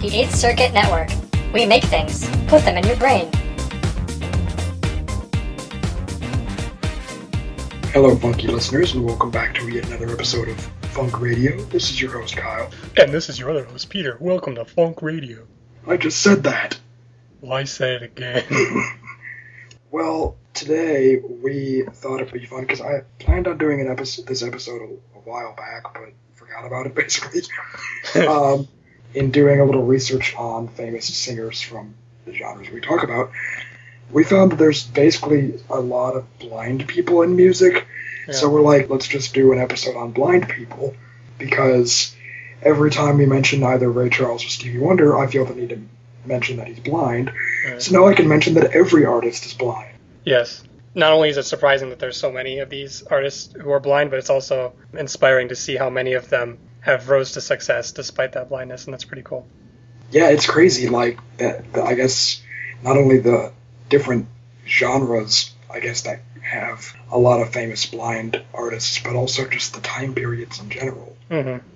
The 8th Circuit Network. We make things. Put them in your brain. Hello, funky listeners, and welcome back to yet another episode of Funk Radio. This is your host, Kyle. And this is your other host, Peter. Welcome to Funk Radio. I just said that. Why say it again? Well, today we thought it'd be fun, because I planned on doing this episode a while back, but forgot about it, basically. In doing a little research on famous singers from the genres we talk about, we found that there's basically a lot of blind people in music, so we're like, let's just do an episode on blind people, because every time we mention either Ray Charles or Stevie Wonder, I feel the need to mention that he's blind, so now I can mention that every artist is blind. Yes. Not only is it surprising that there's so many of these artists who are blind, but it's also inspiring to see how many of them have rose to success despite that blindness, and that's pretty cool. Yeah, it's crazy. Like, I guess not only the different genres, I guess, that have a lot of famous blind artists, but also just the time periods in general. Mm-hmm.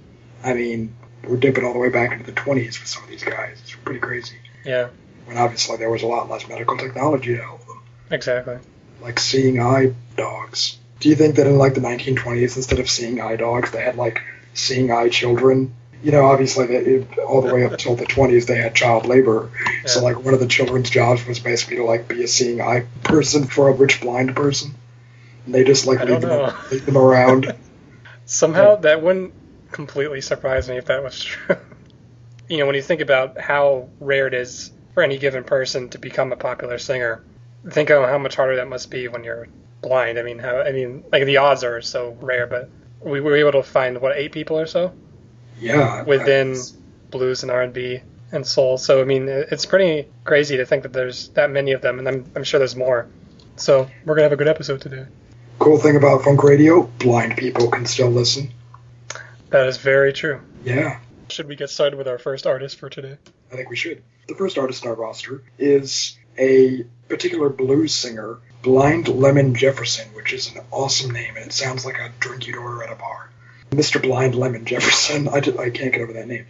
I mean, we're dipping all the way back into the 20s with some of these guys. It's pretty crazy. Yeah. When obviously there was a lot less medical technology to help them. Exactly. Like seeing eye dogs. Do you think that in like the 1920s, instead of seeing eye dogs, they had like seeing eye children? You know, obviously, all the way up until the 20s, they had child labor. Yeah. So, like, one of the children's jobs was basically to, like, be a seeing eye person for a rich blind person. And they just, like, lead them around. Somehow, that wouldn't completely surprise me if that was true. You know, when you think about how rare it is for any given person to become a popular singer, think of how much harder that must be when you're blind. I mean, like, the odds are so rare, but we were able to find, 8 people or so? Yeah, within blues and R&B and soul. So, I mean, it's pretty crazy to think that there's that many of them, and I'm sure there's more. So we're going to have a good episode today. Cool thing about Funk Radio, blind people can still listen. That is very true. Yeah. Should we get started with our first artist for today? I think we should. The first artist on our roster is a particular blues singer, Blind Lemon Jefferson, which is an awesome name, and it sounds like a drink you'd order at a bar. Mr. Blind Lemon Jefferson, I can't get over that name,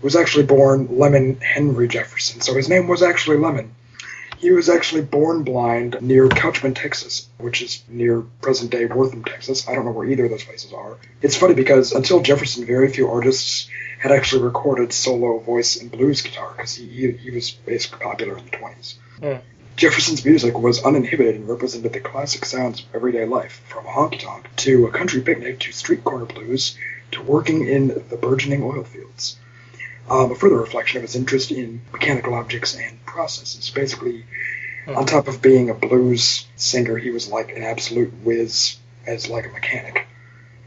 was actually born Lemon Henry Jefferson, so his name was actually Lemon. He was actually born blind near Couchman, Texas, which is near present-day Wortham, Texas. I don't know where either of those places are. It's funny because until Jefferson, very few artists had actually recorded solo voice and blues guitar, because he was basically popular in the 20s. Yeah. Jefferson's music was uninhibited and represented the classic sounds of everyday life, from a honky-tonk to a country picnic to street corner blues to working in the burgeoning oil fields. A further reflection of his interest in mechanical objects and processes. Basically, on top of being a blues singer, he was like an absolute whiz as like a mechanic,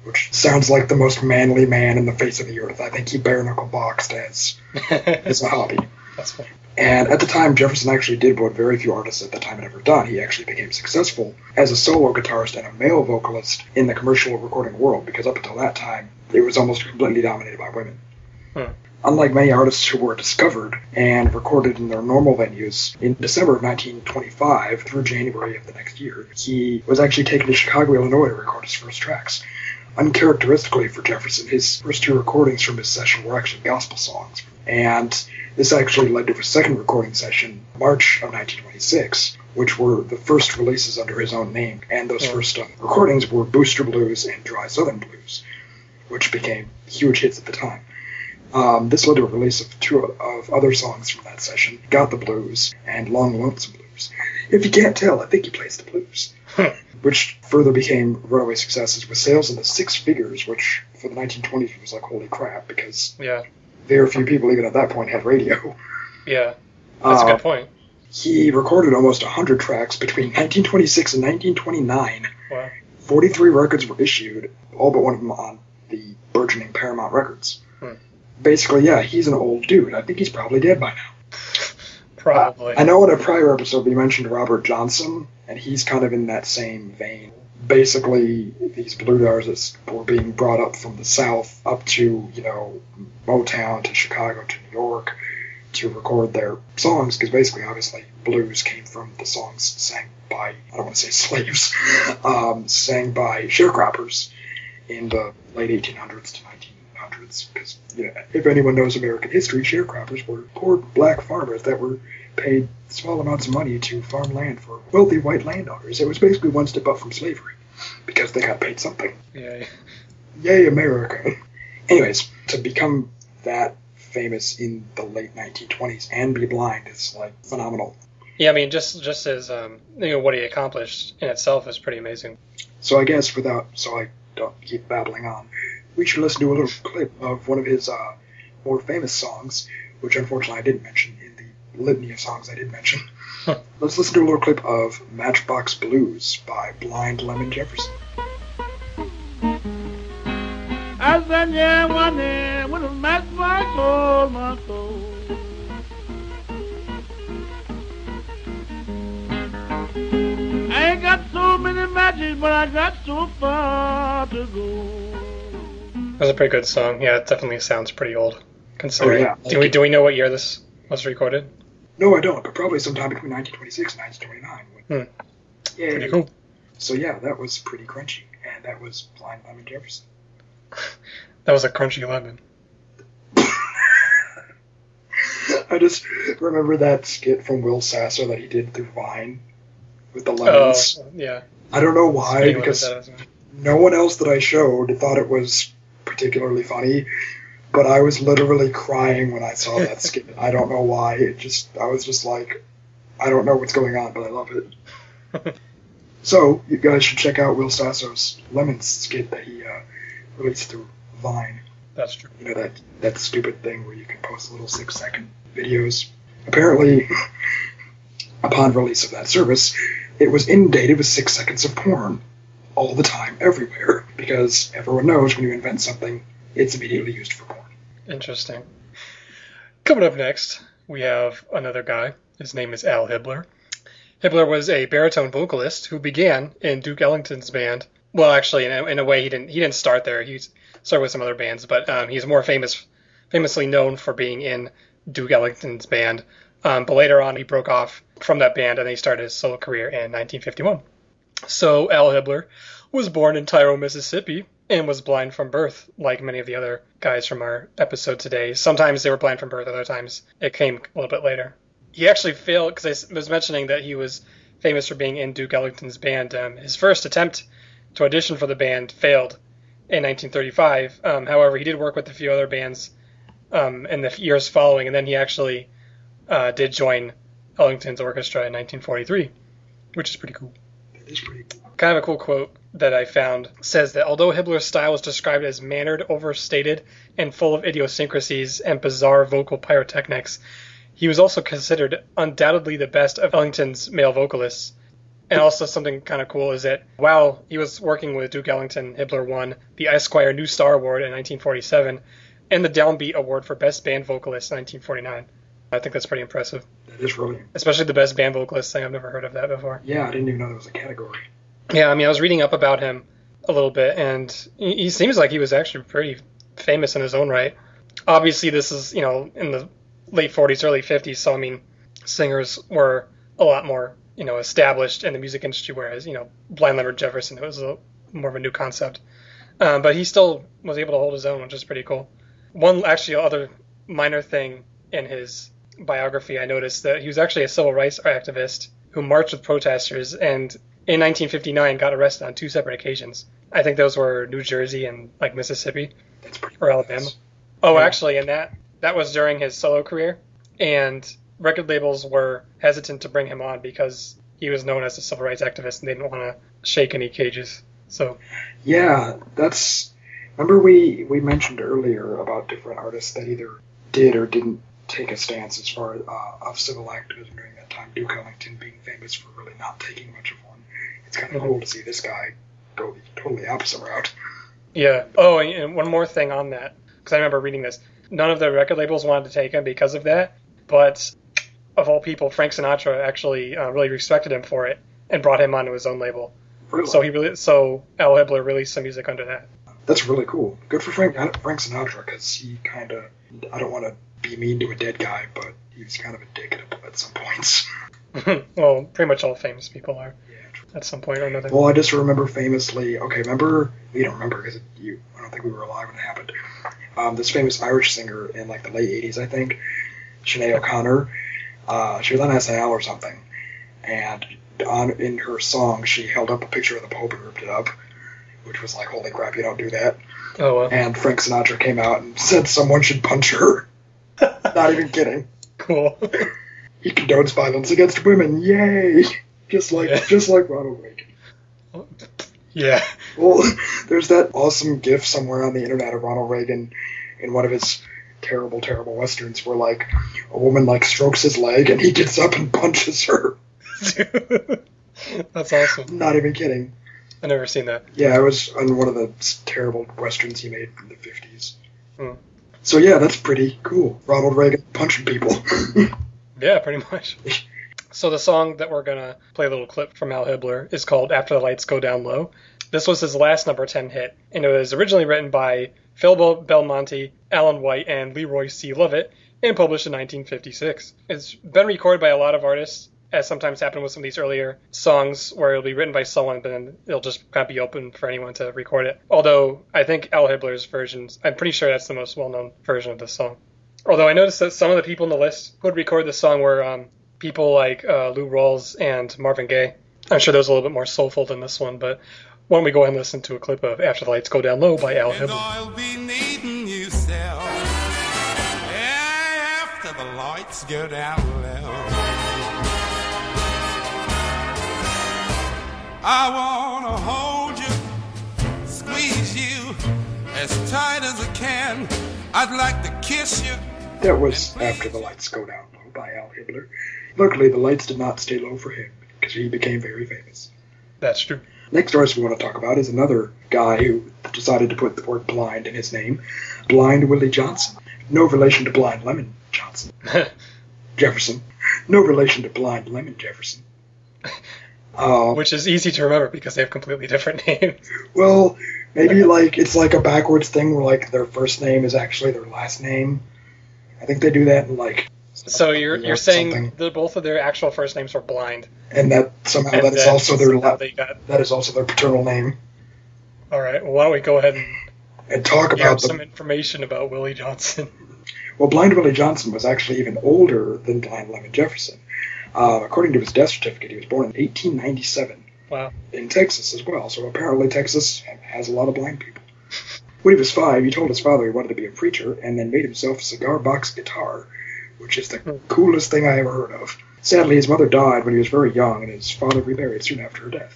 which sounds like the most manly man in the face of the earth. I think he bare-knuckle boxed as a hobby. That's funny. And at the time, Jefferson actually did what very few artists at the time had ever done. He actually became successful as a solo guitarist and a male vocalist in the commercial recording world, because up until that time, it was almost completely dominated by women. Hmm. Unlike many artists who were discovered and recorded in their normal venues, in December of 1925 through January of the next year, he was actually taken to Chicago, Illinois to record his first tracks. Uncharacteristically for Jefferson, his first 2 recordings from his session were actually gospel songs, and this actually led to his second recording session, March of 1926, which were the first releases under his own name, and those first recordings were Booster Blues and Dry Southern Blues, which became huge hits at the time. This led to a release of 2 of other songs from that session, Got the Blues and Long Lonesome Blues. If you can't tell, I think he plays the blues. Which further became runaway successes with sales in the 6 figures, which for the 1920s was like, holy crap, because... yeah. Very few people, even at that point, had radio. Yeah, that's a good point. He recorded almost 100 tracks between 1926 and 1929. Wow. 43 records were issued, all but one of them on the burgeoning Paramount Records. Hmm. Basically, yeah, he's an old dude. I think he's probably dead by now. Probably. I know in a prior episode we mentioned Robert Johnson, and he's kind of in that same vein. Basically, these blues artists were being brought up from the South up to, you know, Motown to Chicago to New York to record their songs, because basically, obviously, blues came from the songs sang by, I don't want to say slaves, sang by sharecroppers in the late 1800s to 1900s. 1800s, because if anyone knows American history, sharecroppers were poor black farmers that were paid small amounts of money to farm land for wealthy white landowners. It was basically one step up from slavery, because they got paid something. Yay. Yay, America. Anyways, to become that famous in the late 1920s and be blind is, like, phenomenal. Yeah, I mean, just as, what he accomplished in itself is pretty amazing. So I guess so I don't keep babbling on, we should listen to a little clip of one of his more famous songs, which unfortunately I didn't mention in the litany of songs I did mention. Let's listen to a little clip of Matchbox Blues by Blind Lemon Jefferson. I said, yeah, one day, with a matchbox on my soul. I ain't got so many matches, but I got so far to go. That's a pretty good song. Yeah, it definitely sounds pretty old. Considering. Oh, yeah. Do we know what year this was recorded? No, I don't, but probably sometime between 1926 and 1929. Hmm. Yeah. Pretty cool. So yeah, that was pretty crunchy, and that was Blind Lemon Jefferson. That was a crunchy lemon. I just remember that skit from Will Sasso that he did through Vine with the lemons. Oh, yeah. I don't know why, because no one else that I showed thought it was particularly funny, but I was literally crying when I saw that skit. I don't know why. I was just like, I don't know what's going on, but I love it. So you guys should check out Will Sasso's lemon skit that he released through Vine. That's true. You know, that stupid thing where you can post little 6-second videos. Apparently, upon release of that service, it was inundated with 6 seconds of porn all the time, everywhere, because everyone knows when you invent something, it's immediately used for porn. Interesting. Coming up next, we have another guy. His name is Al Hibbler. Hibbler was a baritone vocalist who began in Duke Ellington's band. Well, actually, in a way, he didn't start there. He started with some other bands, but he's more famously known for being in Duke Ellington's band. But later on, he broke off from that band, and he started his solo career in 1951. So Al Hibbler was born in Tyro, Mississippi, and was blind from birth, like many of the other guys from our episode today. Sometimes they were blind from birth, other times it came a little bit later. He actually failed, because I was mentioning that he was famous for being in Duke Ellington's band. His first attempt to audition for the band failed in 1935. However, he did work with a few other bands in the years following, and then he actually did join Ellington's orchestra in 1943, which is pretty cool. That is pretty cool. Kind of a cool quote that I found says that although Hibbler's style is described as mannered, overstated, and full of idiosyncrasies and bizarre vocal pyrotechnics, he was also considered undoubtedly the best of Ellington's male vocalists. And also something kind of cool is that while he was working with Duke Ellington, Hibbler won the Esquire New Star Award in 1947 and the Downbeat Award for Best Band Vocalist in 1949. I think that's pretty impressive. That is really. Especially the Best Band Vocalist thing. I've never heard of that before. Yeah, I didn't even know there was a category. Yeah, I mean, I was reading up about him a little bit, and he seems like he was actually pretty famous in his own right. Obviously, this is, in the late 40s, early 50s, so, I mean, singers were a lot more, established in the music industry, whereas, Blind Lemon Jefferson, it was more of a new concept. But he still was able to hold his own, which is pretty cool. One, actually, other minor thing in his biography, I noticed that he was actually a civil rights activist who marched with protesters and in 1959, got arrested on 2 separate occasions. I think those were New Jersey and like Mississippi. That's pretty or Alabama. Nice. Oh, yeah. Actually, and that was during his solo career, and record labels were hesitant to bring him on because he was known as a civil rights activist, and they didn't want to shake any cages. So, yeah, that's. Remember we mentioned earlier about different artists that either did or didn't take a stance as far as of civil activism during that time. Duke Ellington being famous for really not taking much of one. It's kind of cool to see this guy go the totally opposite route. Yeah. Oh, and one more thing on that, because I remember reading this. None of the record labels wanted to take him because of that, but of all people, Frank Sinatra actually really respected him for it and brought him onto his own label. Really? So Al Hibbler released some music under that. That's really cool. Good for Frank Sinatra, because he kind of, I don't want to be mean to a dead guy, but he was kind of a dick at some points. Well, pretty much all famous people are. Yeah, true. at some point or another? Well, I just remember famously, you don't remember because I don't think we were alive when it happened. This famous Irish singer in like the late 80s, I think, Sinead O'Connor, she was on SNL or something, and in her song she held up a picture of the Pope and ripped it up, which was like, holy crap, you don't do that. Oh, wow. And Frank Sinatra came out and said someone should punch her. Not even kidding. Cool. He condones violence against women. Yay! Just like Ronald Reagan. Yeah. Well, there's that awesome GIF somewhere on the internet of Ronald Reagan in one of his terrible, terrible westerns, where like a woman like strokes his leg and he gets up and punches her. That's awesome. Not even kidding. I've never seen that. Yeah, I was on one of the terrible westerns he made in the 50s. Mm. So yeah, that's pretty cool. Ronald Reagan punching people. Yeah, pretty much. So the song that we're going to play a little clip from Al Hibbler is called After the Lights Go Down Low. This was his last number 10 hit, and it was originally written by Phil Belmonte, Alan White, and Leroy C. Lovett, and published in 1956. It's been recorded by a lot of artists, as sometimes happened with some of these earlier songs, where it'll be written by someone, but then it'll just kind of be open for anyone to record it. Although I think Al Hibbler's version, I'm pretty sure that's the most well-known version of this song. Although I noticed that some of the people in the list who would record this song were people like Lou Rawls and Marvin Gaye. I'm sure those are a little bit more soulful than this one, but why don't we go ahead and listen to a clip of After the Lights Go Down Low by Al Hibbler. And I'll be needing you still after the lights go down low. I wanna hold you, squeeze you as tight as I can. I'd like to kiss you. That was After the Lights Go Down Low by Al Hibbler. Luckily, the lights did not stay low for him, because he became very famous. That's true. Next artist we want to talk about is another guy who decided to put the word blind in his name, Blind Willie Johnson. No relation to Blind Lemon Johnson. Jefferson. No relation to Blind Lemon Jefferson. Which is easy to remember because they have completely different names. Well, maybe like it's like a backwards thing where like their first name is actually their last name. I think they do that in like. So you're saying that both of their actual first names are blind, and that somehow and that is also their that is also their paternal name. All right. Well, why don't we go ahead and talk about some information about Willie Johnson? Well, Blind Willie Johnson was actually even older than Blind Lemon Jefferson. According to his death certificate, he was born in 1897. Wow. In Texas as well, so apparently Texas has a lot of blind people. When he was 5, he told his father he wanted to be a preacher and then made himself a cigar box guitar, which is the coolest thing I ever heard of. Sadly, his mother died when he was very young, and his father remarried soon after her death.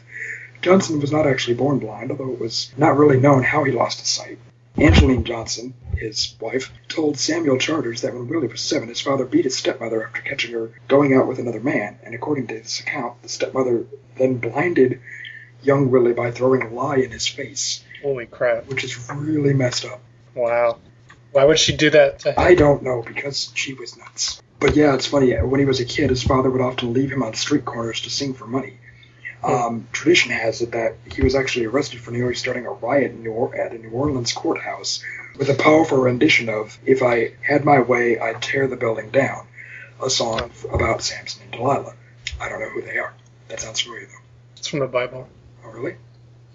Johnson was not actually born blind, although it was not really known how he lost his sight. Angeline Johnson, his wife, told Samuel Charters that when Willie was 7, his father beat his stepmother after catching her going out with another man, and according to this account, the stepmother then blinded young Willie by throwing a lie in his face. Holy crap. Which is really messed up. Wow. Why would she do that to him? I don't know, because she was nuts. But yeah, it's funny, when he was a kid, his father would often leave him on street corners to sing for money. Tradition has it that he was actually arrested for nearly starting a riot at a New Orleans courthouse with a powerful rendition of If I Had My Way, I'd Tear the Building Down, a song about Samson and Delilah. I don't know who they are. That sounds familiar, though. It's from the Bible. Oh, really?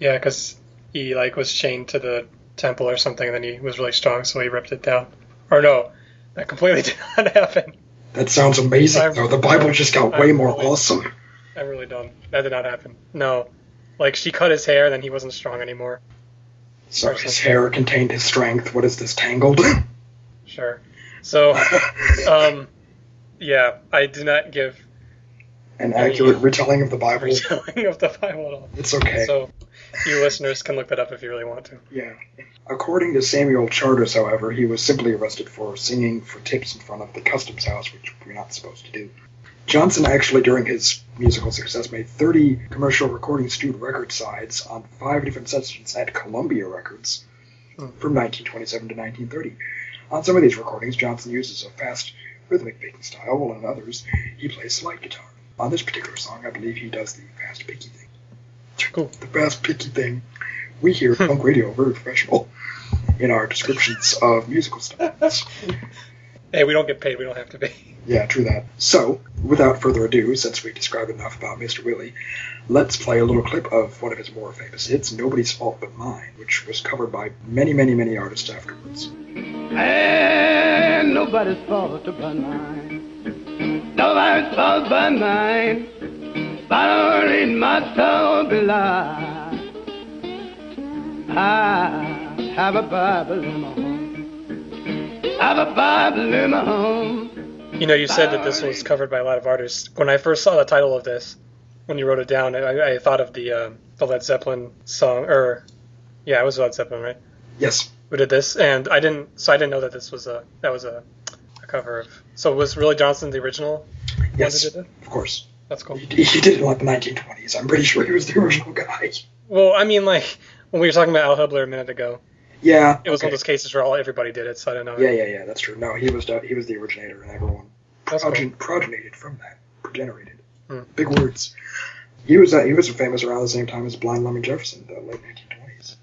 Yeah, because he was chained to the temple or something, and then he was really strong, so he ripped it down. Or no, that completely did not happen. That sounds amazing, though. The Bible just got way more awesome. I really don't. That did not happen. No. She cut his hair, then he wasn't strong anymore. So his hair contained his strength. What is this, Tangled? Sure. So, I do not give an accurate retelling of the Bible. Retelling of the Bible at all. It's okay. So, you listeners can look that up if you really want to. Yeah. According to Samuel Charters, however, he was simply arrested for singing for tips in front of the customs house, which we're not supposed to do. Johnson actually, during his musical success, made 30 commercial recordings to record sides on 5 different sessions at Columbia Records from 1927 to 1930. On some of these recordings, Johnson uses a fast rhythmic picking style, while on others, he plays slide guitar. On this particular song, I believe he does the fast picky thing. Cool. The fast picky thing. We here at Funk Radio are very professional in our descriptions of musical styles. Hey, we don't get paid. We don't have to be. Yeah, true that. So, without further ado, since we described enough about Mr. Willie, let's play a little clip of one of his more famous hits, Nobody's Fault But Mine, which was covered by many, many, many artists afterwards. And nobody's fault but mine. Nobody's fault but mine. But only my soul belongs. I have a Bible in my home. I have a Bible in my home. You know, you said that this was covered by a lot of artists. When I first saw the title of this, when you wrote it down, I thought of the Led Zeppelin song, or yeah, it was Led Zeppelin, right? Yes. Who did this? And I didn't know that this was a cover of. So was Willie Johnson the original? Yes, one who did it? Of course. That's cool. He did it in like the 1920s. I'm pretty sure he was the original guy. Well, I mean, like. When we were talking about Al Hibbler a minute ago, yeah, it was one of those cases where everybody did it, so I don't know. Yeah, that's true. No, he was the originator, and everyone progenited from that, generated. Big words. He was famous around the same time as Blind Lemon Jefferson, the late 1920s.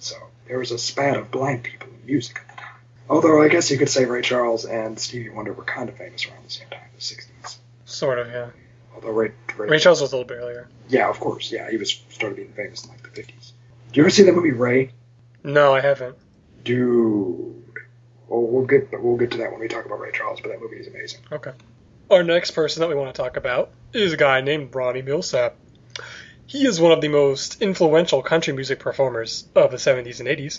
So there was a span of blind people in music at the time. Although I guess you could say Ray Charles and Stevie Wonder were kind of famous around the same time, the 60s. Sort of, yeah. Although Ray Charles was a little bit earlier. Yeah, of course. Yeah, he was started being famous in like the 50s. Do you ever see that movie Ray? No, I haven't. Dude, we'll get to that when we talk about Ray Charles, but that movie is amazing. Okay. Our next person that we want to talk about is a guy named Ronnie Milsap. He is one of the most influential country music performers of the 70s and 80s,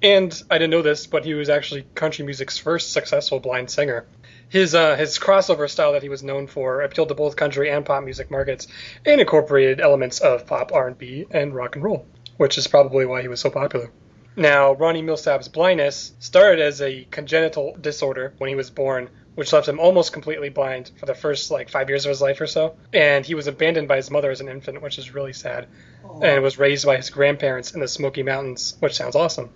and I didn't know this, but he was actually country music's first successful blind singer. His crossover style that he was known for appealed to both country and pop music markets, and incorporated elements of pop, R&B, and rock and roll, which is probably why he was so popular. Now, Ronnie Milsap's blindness started as a congenital disorder when he was born, which left him almost completely blind for the first 5 years of his life or so. And he was abandoned by his mother as an infant, which is really sad. Aww. And was raised by his grandparents in the Smoky Mountains, which sounds awesome,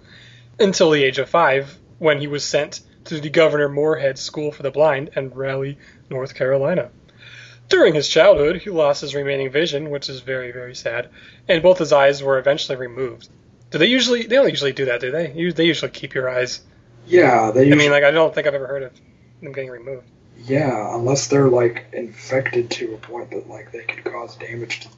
until the age of 5, when he was sent to the Governor Moorhead School for the Blind in Raleigh, North Carolina. During his childhood, he lost his remaining vision, which is very, very sad, and both his eyes were eventually removed. They don't usually do that, do they? They usually keep your eyes. Yeah, they usually... I mean, I don't think I've ever heard of them getting removed. Yeah, unless they're, infected to a point that, they could cause damage to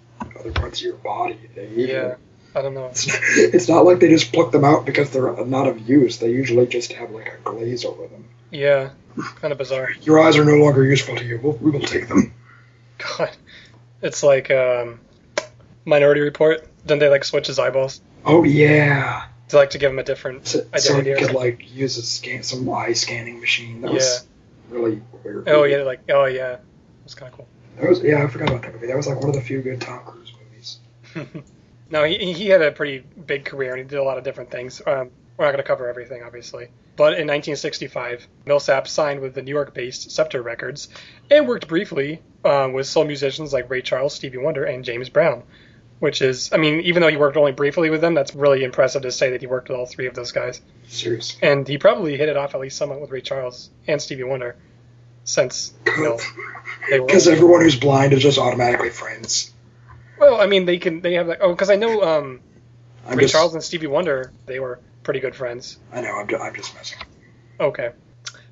other parts of your body. Yeah, I don't know. It's not like they just pluck them out because they're not of use. They usually just have, a glaze over them. Yeah, kind of bizarre. Your eyes are no longer useful to you. We will take them. God, it's Minority Report. Don't they switch his eyeballs? Oh yeah. They to give him a different identity. So he could use some eye scanning machine. That was really weird. Oh yeah, it was kind of cool. That was I forgot about that movie. That was one of the few good Tom Cruise movies. No, he had a pretty big career and he did a lot of different things. We're not going to cover everything, obviously. But in 1965, Milsap signed with the New York-based Scepter Records and worked briefly with soul musicians like Ray Charles, Stevie Wonder, and James Brown, which is, even though he worked only briefly with them, that's really impressive to say that he worked with all three of those guys. Seriously. And he probably hit it off at least somewhat with Ray Charles and Stevie Wonder since, they were... Because everyone who's blind is just automatically friends. Well, they have because I know Ray Charles and Stevie Wonder, they were... pretty good friends. I know, I'm just messing. Okay.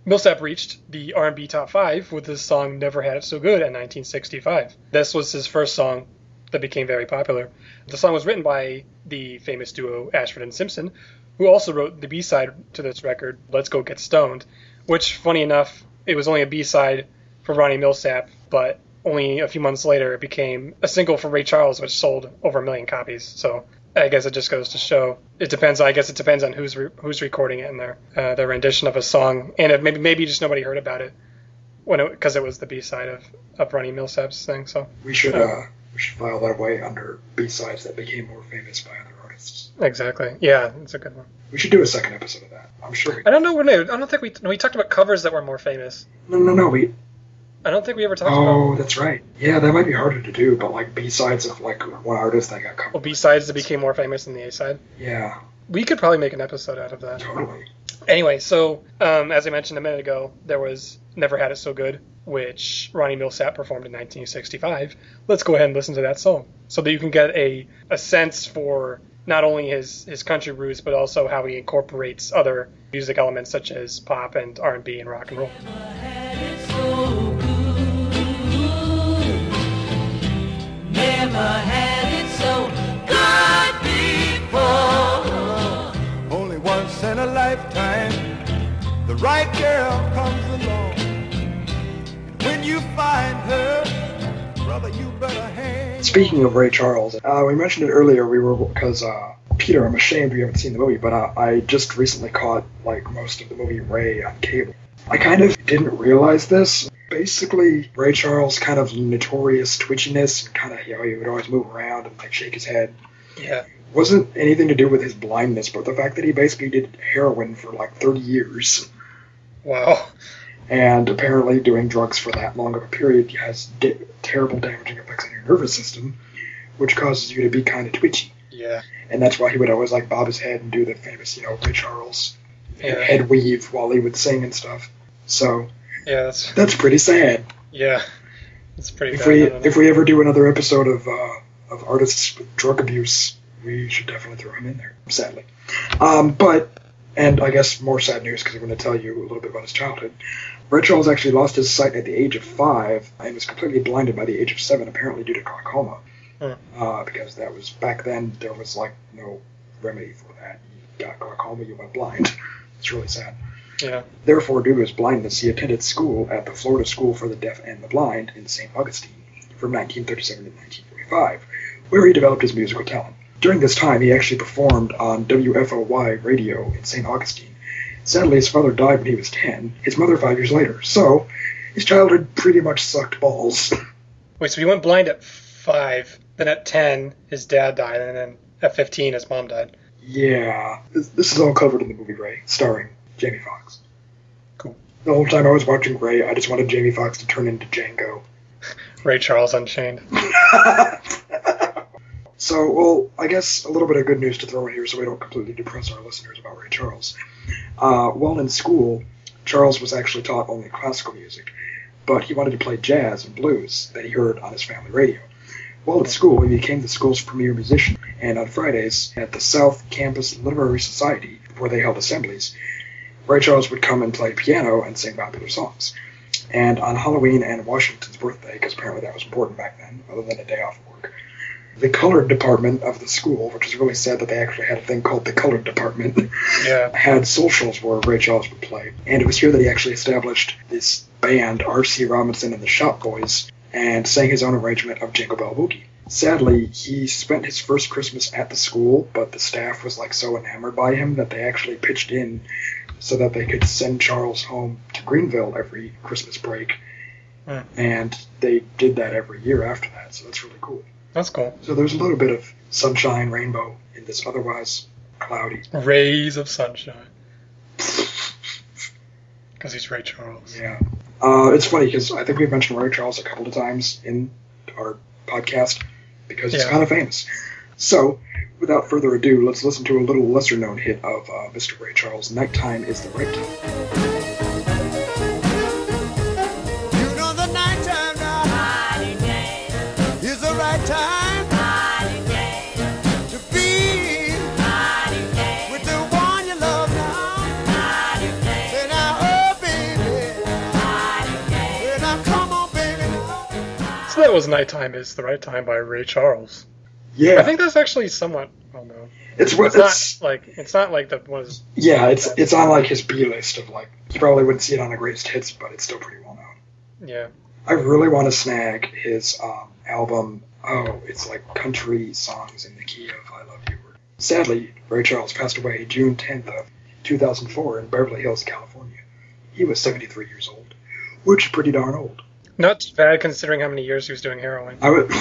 Milsap reached the R&B top 5 with his song Never Had It So Good in 1965. This was his first song that became very popular. The song was written by the famous duo Ashford and Simpson, who also wrote the B-side to this record, Let's Go Get Stoned, which, funny enough, it was only a B-side for Ronnie Milsap, but only a few months later it became a single for Ray Charles, which sold over 1 million copies, so... I guess it just goes to show. It depends on who's recording it and their rendition of a song, and maybe just nobody heard about it because it was the B side of Ronnie Milsap's thing. So we should file that away under B sides that became more famous by other artists. Exactly. Yeah, it's a good one. We should do a second episode of that. I'm sure. I don't think we talked about covers that were more famous. No. I don't think we ever talked about... Oh, that's right. Yeah, that might be harder to do, but B-sides of one artist that got covered. Well, B-sides that became more famous than the A-side? Yeah. We could probably make an episode out of that. Totally. Anyway, so, as I mentioned a minute ago, there was Never Had It So Good, which Ronnie Milsap performed in 1965. Let's go ahead and listen to that song so that you can get a sense for not only his country roots, but also how he incorporates other music elements such as pop and R&B and rock and roll. Never had it so good before. Only once in a lifetime, the right girl comes along. And when you find her, brother, you better hang. Speaking of Ray Charles, we mentioned it earlier. We were because Peter, I'm ashamed you haven't seen the movie, but I just recently caught like most of the movie Ray on cable. I kind of didn't realize this. Basically, Ray Charles' kind of notorious twitchiness, and kind of, you know, he would always move around and like shake his head. Yeah. Wasn't anything to do with his blindness, but the fact that he basically did heroin for like 30 years. Wow. And apparently doing drugs for that long of a period has terrible damaging effects on your nervous system, which causes you to be kind of twitchy. Yeah. And that's why he would always like bob his head and do the famous, you know, Ray Charles head weave while he would sing and stuff. So... yeah, that's pretty sad. Yeah, it's pretty. If we ever do another episode of artists with drug abuse, we should definitely throw him in there. Sadly, but I guess more sad news because I'm going to tell you a little bit about his childhood. Ray Charles actually lost his sight at the age of 5 and was completely blinded by the age of 7, apparently due to glaucoma. Because that was back then. There was like no remedy for that. You got glaucoma, you went blind. It's really sad. Yeah. Therefore, due to his blindness, he attended school at the Florida School for the Deaf and the Blind in St. Augustine from 1937 to 1945, where he developed his musical talent. During this time, he actually performed on WFOY radio in St. Augustine. Sadly, his father died when he was 10, his mother 5 years later, so his childhood pretty much sucked balls. Wait, so he went blind at 5, then at 10, his dad died, and then at 15, his mom died. Yeah. This is all covered in the movie Ray, starring Jamie Foxx. Cool. The whole time I was watching Ray, I just wanted Jamie Foxx to turn into Django. Ray Charles Unchained. So, well, I guess a little bit of good news to throw in here so we don't completely depress our listeners about Ray Charles. While in school, Charles was actually taught only classical music, but he wanted to play jazz and blues that he heard on his family radio. While at school, he became the school's premier musician, and on Fridays at the South Campus Literary Society, where they held assemblies, Ray Charles would come and play piano and sing popular songs. And on Halloween and Washington's birthday, because apparently that was important back then, other than a day off work, the colored department of the school, which is really sad that they actually had a thing called the colored department, had socials where Ray Charles would play. And it was here that he actually established this band, R.C. Robinson and the Shop Boys, and sang his own arrangement of Jingle Bell Boogie. Sadly, he spent his first Christmas at the school, but the staff was like so enamored by him that they actually pitched in so that they could send Charles home to Greenville every Christmas break. Mm. And they did that every year after that, so that's really cool. That's cool. So there's a little bit of sunshine, rainbow in this otherwise cloudy... rays of sunshine. Because he's Ray Charles. Yeah. It's funny, because I think we've mentioned Ray Charles a couple of times in our podcast, because it's kind of famous. So... without further ado, let's listen to a little lesser-known hit of Mr. Ray Charles, Nighttime is the Right Time. You know the nighttime now, holiday, is the right time, holiday, to be, holiday, with the one you love now, holiday, say now, oh baby, holiday, say now, come on baby now. So that was Nighttime is the Right Time by Ray Charles. Yeah, I think that's actually somewhat well known. It's not like the one. It's on like his B list of like you probably wouldn't see it on the greatest hits, but it's still pretty well known. Yeah, I really want to snag his album. Oh, it's like country songs in the key of I Love You. Sadly, Ray Charles passed away June 10th of 2004 in Beverly Hills, California. He was 73 years old, which is pretty darn old. Not bad considering how many years he was doing heroin. I would.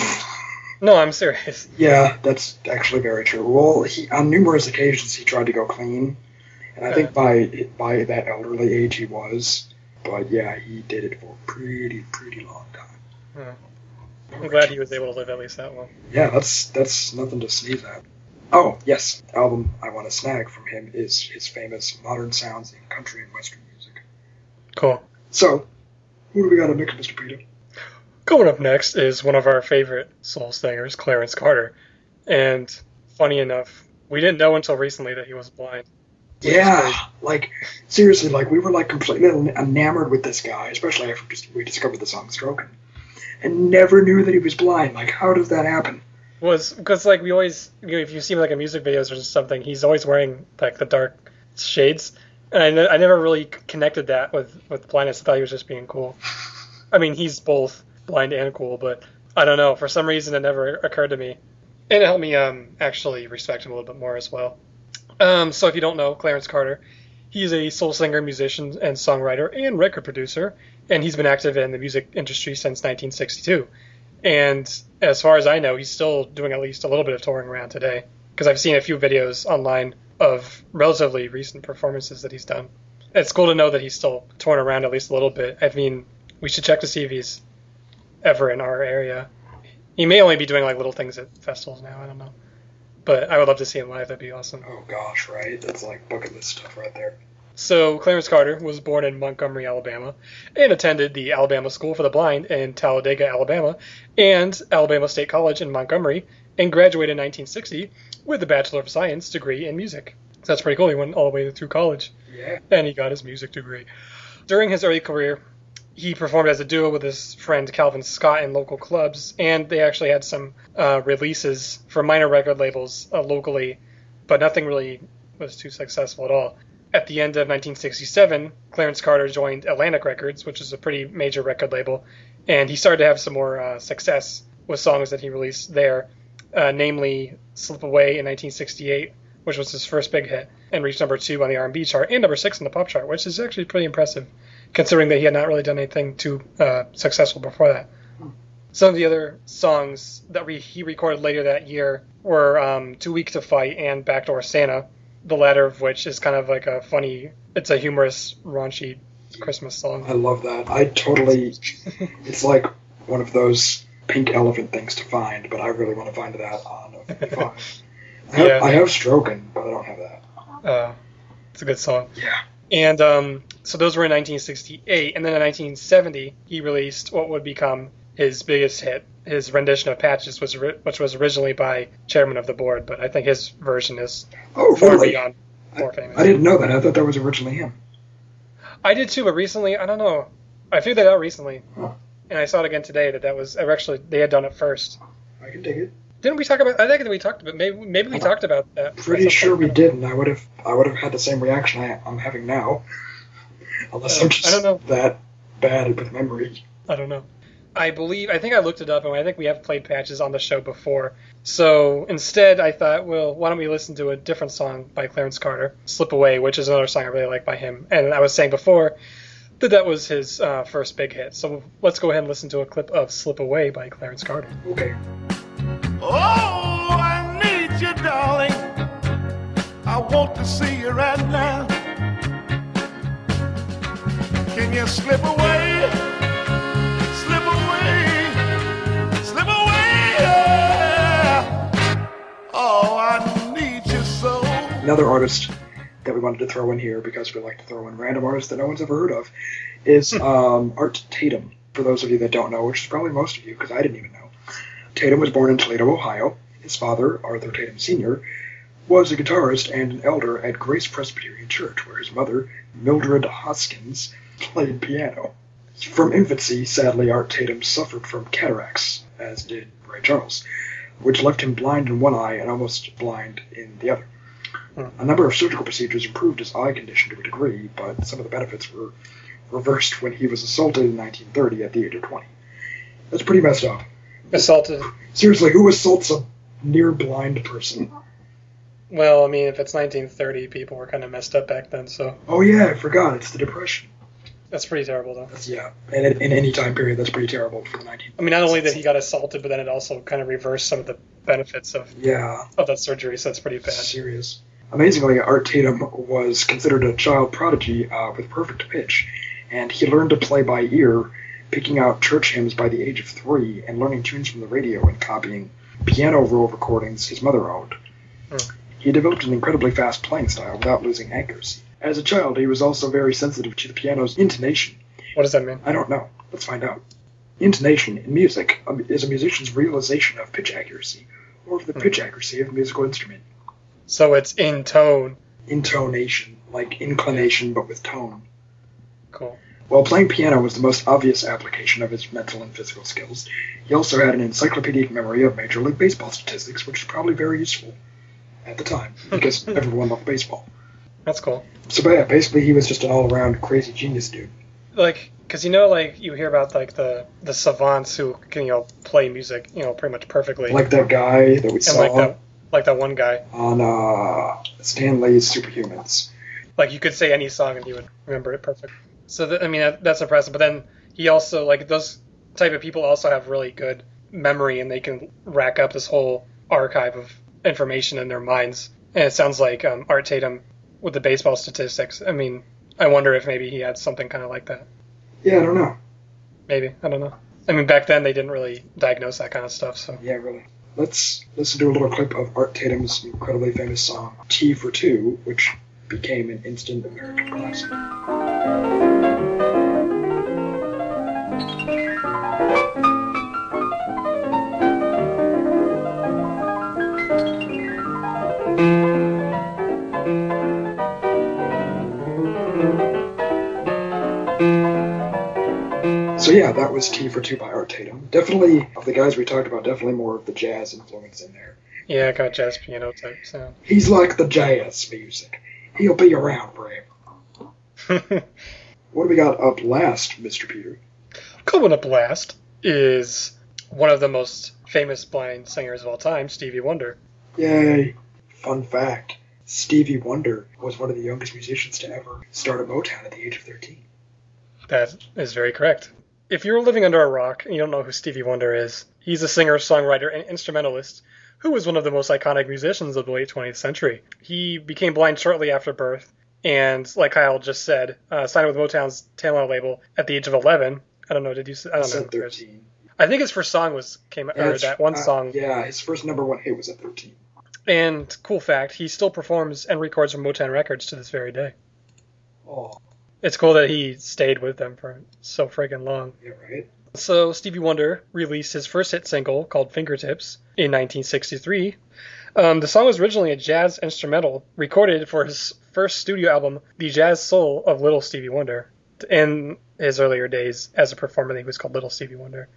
No, I'm serious. Yeah, that's actually very true. Well, on numerous occasions he tried to go clean, and I think by that elderly age he was. But yeah, he did it for a pretty long time. Hmm. I'm glad he was able to live at least that long. Yeah, that's nothing to sneeze at. Oh, yes, album I want to snag from him is his famous Modern Sounds in Country and Western Music. Cool. So, who do we got to mix, Mr. Peter? Coming up next is one of our favorite soul singers, Clarence Carter. And funny enough, we didn't know until recently that he was blind. Yeah, like, seriously, like, we were, like, completely enamored with this guy, especially after we discovered the song Stroking, and never knew that he was blind. Like, how does that happen? Was because, like, we always, you know, if you see, like, in music videos or something, he's always wearing, like, the dark shades, and I never really connected that with blindness. I thought he was just being cool. I mean, he's both blind and cool, but I don't know. For some reason, it never occurred to me, and it helped me actually respect him a little bit more as well. So if you don't know, Clarence Carter, he's a soul singer, musician, and songwriter, and record producer, and he's been active in the music industry since 1962. And as far as I know, he's still doing at least a little bit of touring around today, because I've seen a few videos online of relatively recent performances that he's done. It's cool to know that he's still touring around at least a little bit. I mean, we should check to see if he's ever in our area. He may only be doing like little things at festivals now, I don't know. But I would love to see him live. That'd be awesome. Oh, gosh, right? That's like bucket list stuff right there. So Clarence Carter was born in Montgomery, Alabama, and attended the Alabama School for the Blind in Talladega, Alabama, and Alabama State College in Montgomery, and graduated in 1960 with a Bachelor of Science degree in music. So that's pretty cool. He went all the way through college. Yeah. And he got his music degree. During his early career, he performed as a duo with his friend Calvin Scott in local clubs, and they actually had some releases for minor record labels locally, but nothing really was too successful at all. At the end of 1967, Clarence Carter joined Atlantic Records, which is a pretty major record label, and he started to have some more success with songs that he released there, namely Slip Away in 1968, which was his first big hit, and reached number 2 on the R&B chart and number 6 on the pop chart, which is actually pretty impressive, considering that he had not really done anything too successful before that. Some of the other songs that he recorded later that year were Too Weak to Fight and Backdoor Santa, the latter of which is kind of like a funny, it's a humorous, raunchy Christmas song. I love that. I totally, it's like one of those pink elephant things to find, but I really want to find that on OV5. I have Stroking, but I don't have that. It's a good song. Yeah. And so those were in 1968, and then in 1970, he released what would become his biggest hit, his rendition of Patches, which was originally by Chairman of the Board, but I think his version is beyond more famous. I didn't know that. I thought that was originally him. I did too, but recently, I don't know. I figured that out recently, and I saw it again today that was actually they had done it first. I can dig it. Didn't we talk about? I think that we talked about. Maybe we talked about that. Pretty sure we didn't. I would have had the same reaction I'm having now, unless I'm just that bad with memory. I don't know. I think I looked it up, and I think we have played Patches on the show before. So instead, I thought, well, why don't we listen to a different song by Clarence Carter, "Slip Away," which is another song I really like by him. And I was saying before that was his first big hit. So let's go ahead and listen to a clip of "Slip Away" by Clarence Carter. Okay. Oh, I need you, darling. I want to see you right now. Can you slip away? Slip away. Slip away. Yeah. Oh, I need you so. Another artist that we wanted to throw in here, because we like to throw in random artists that no one's ever heard of, is Art Tatum. For those of you that don't know, which is probably most of you, because I didn't even know. Tatum was born in Toledo, Ohio. His father, Arthur Tatum Sr., was a guitarist and an elder at Grace Presbyterian Church, where his mother, Mildred Hoskins, played piano. From infancy, sadly, Art Tatum suffered from cataracts, as did Ray Charles, which left him blind in one eye and almost blind in the other. A number of surgical procedures improved his eye condition to a degree, but some of the benefits were reversed when he was assaulted in 1930 at the age of 20. That's pretty messed up. Assaulted. Seriously, who assaults a near-blind person? Well, I mean, if it's 1930, people were kind of messed up back then, so... Oh, yeah, I forgot. It's the Depression. That's pretty terrible, though. Yeah, and in any time period, that's pretty terrible for the 1930s. I mean, not only that he got assaulted, but then it also kind of reversed some of the benefits of that surgery, so that's pretty bad. Serious. Amazingly, Art Tatum was considered a child prodigy with perfect pitch, and he learned to play by ear, picking out church hymns by the age of 3 and learning tunes from the radio and copying piano roll recordings his mother owned. He developed an incredibly fast playing style without losing accuracy. As a child, he was also very sensitive to the piano's intonation. What does that mean? I don't know. Let's find out. Intonation in music is a musician's realization of pitch accuracy, or of the pitch accuracy of a musical instrument. So it's in tone. Intonation, like inclination, but with tone. Cool. While playing piano was the most obvious application of his mental and physical skills, he also had an encyclopedic memory of Major League Baseball statistics, which is probably very useful at the time, because everyone loved baseball. That's cool. So, yeah, basically he was just an all-around crazy genius dude. Like, because, you know, like, you hear about, like, the savants who can, you know, play music, you know, pretty much perfectly. Like that guy that we saw. Like that one guy. On Stan Lee's Superhumans. Like, you could say any song and he would remember it perfectly. So, that's impressive. But then he also, like, those type of people also have really good memory, and they can rack up this whole archive of information in their minds. And it sounds like Art Tatum with the baseball statistics. I mean, I wonder if maybe he had something kind of like that. Yeah, I don't know. Maybe. I don't know. I mean, back then they didn't really diagnose that kind of stuff. So yeah, really. Let's do a little clip of Art Tatum's incredibly famous song, T for Two, which became an instant American classic. So yeah, that was T for Two by Art Tatum. Definitely, of the guys we talked about, definitely more of the jazz influence in there. Yeah, kind of jazz piano type sound. He's like the jazz music. He'll be around forever. What do we got up last, Mr. Peter? Coming up last is one of the most famous blind singers of all time, Stevie Wonder. Yay. Fun fact, Stevie Wonder was one of the youngest musicians to ever start a Motown at the age of 13. That is very correct. If you're living under a rock and you don't know who Stevie Wonder is, he's a singer, songwriter, and instrumentalist who was one of the most iconic musicians of the late 20th century. He became blind shortly after birth and, like Kyle just said, signed with Motown's Talent label at the age of 11. I don't know, did you say? I don't know. 13. I think his first song came out, or that one song. Yeah, his first number one hit was at 13. And, cool fact, he still performs and records for Motown Records to this very day. Oh. It's cool that he stayed with them for so friggin' long. Yeah, right. So Stevie Wonder released his first hit single called Fingertips in 1963. The song was originally a jazz instrumental recorded for his first studio album, The Jazz Soul of Little Stevie Wonder. In his earlier days as a performer, he was called Little Stevie Wonder.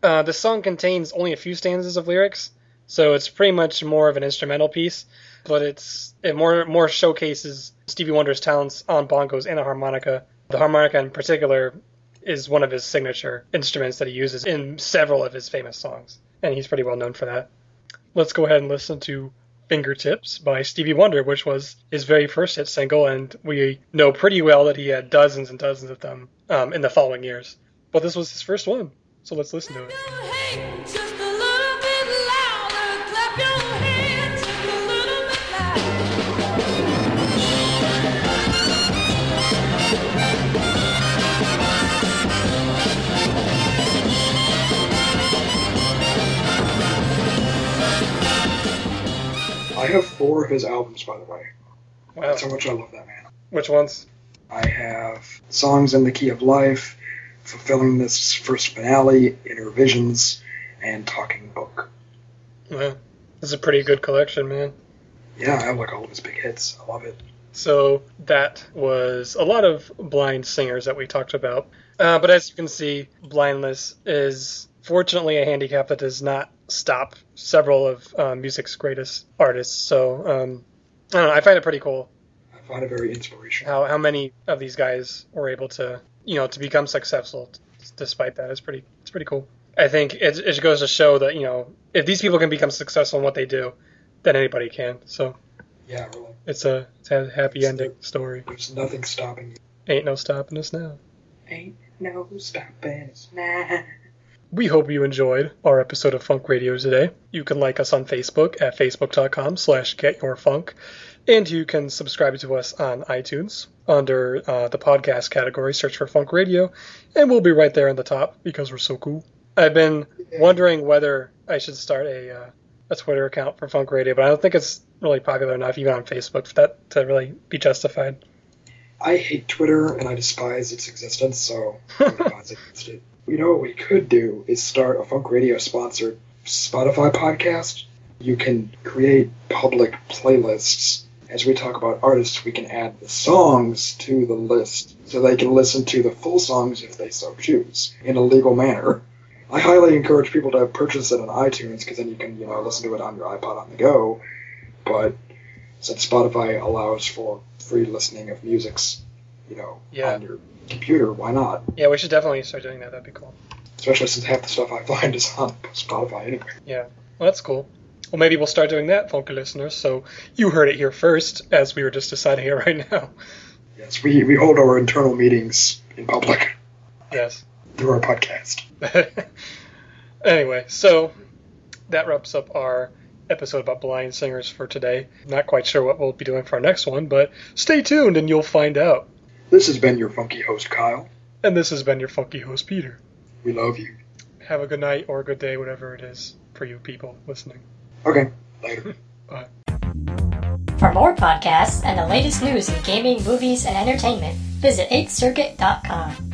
The song contains only a few stanzas of lyrics, so it's pretty much more of an instrumental piece, but it more showcases Stevie Wonder's talents on bongos and a harmonica. The harmonica in particular is one of his signature instruments that he uses in several of his famous songs, and he's pretty well known for that. Let's go ahead and listen to Fingertips by Stevie Wonder, which was his very first hit single, and we know pretty well that he had dozens and dozens of them in the following years. But this was his first one, so let's listen to it. I have 4 of his albums, by the way. Wow. That's how much I love that man. Which ones? I have Songs in the Key of Life, Fulfilling This First Finale, Inner Visions, and Talking Book. Wow. That's a pretty good collection, man. Yeah, I have like all of his big hits. I love it. So that was a lot of blind singers that we talked about. But as you can see, blindness is fortunately a handicap that does not stop several of music's greatest artists. So I don't know, I find it pretty cool. I find it very inspirational. How many of these guys were able to, you know, to become successful despite that. It's pretty cool. I think it goes to show that, you know, if these people can become successful in what they do, then anybody can. So yeah, really. It's a happy ending story. There's nothing stopping you. Ain't no stopping us now. Ain't no stopping us now. We hope you enjoyed our episode of Funk Radio today. You can like us on Facebook at facebook.com/getyourfunk, and you can subscribe to us on iTunes under the podcast category. Search for Funk Radio, and we'll be right there on the top because we're so cool. I've been wondering whether I should start a Twitter account for Funk Radio, but I don't think it's really popular enough even on Facebook for that to really be justified. I hate Twitter, and I despise its existence, so I'm not against it. You know what we could do is start a Funk Radio-sponsored Spotify podcast You can create public playlists. As we talk about artists, we can add the songs to the list so they can listen to the full songs if they so choose in a legal manner. I highly encourage people to purchase it on iTunes because then you can, listen to it on your iPod on the go. But since Spotify allows for free listening of musics, on your computer, why not? Yeah, we should definitely start doing that. That'd be cool. Especially since half the stuff I find is on Spotify anyway. Yeah, well, that's cool. Well, maybe we'll start doing that, funky listeners. So you heard it here first, as we were just deciding it right now. Yes, we hold our internal meetings in public. Yes. Through our podcast. Anyway, so that wraps up our episode about blind singers for today. Not quite sure what we'll be doing for our next one, but stay tuned and you'll find out. This has been your funky host, Kyle. And this has been your funky host, Peter. We love you. Have a good night or a good day, whatever it is for you people listening. Okay, later. Bye. For more podcasts and the latest news in gaming, movies, and entertainment, visit 8thCircuit.com.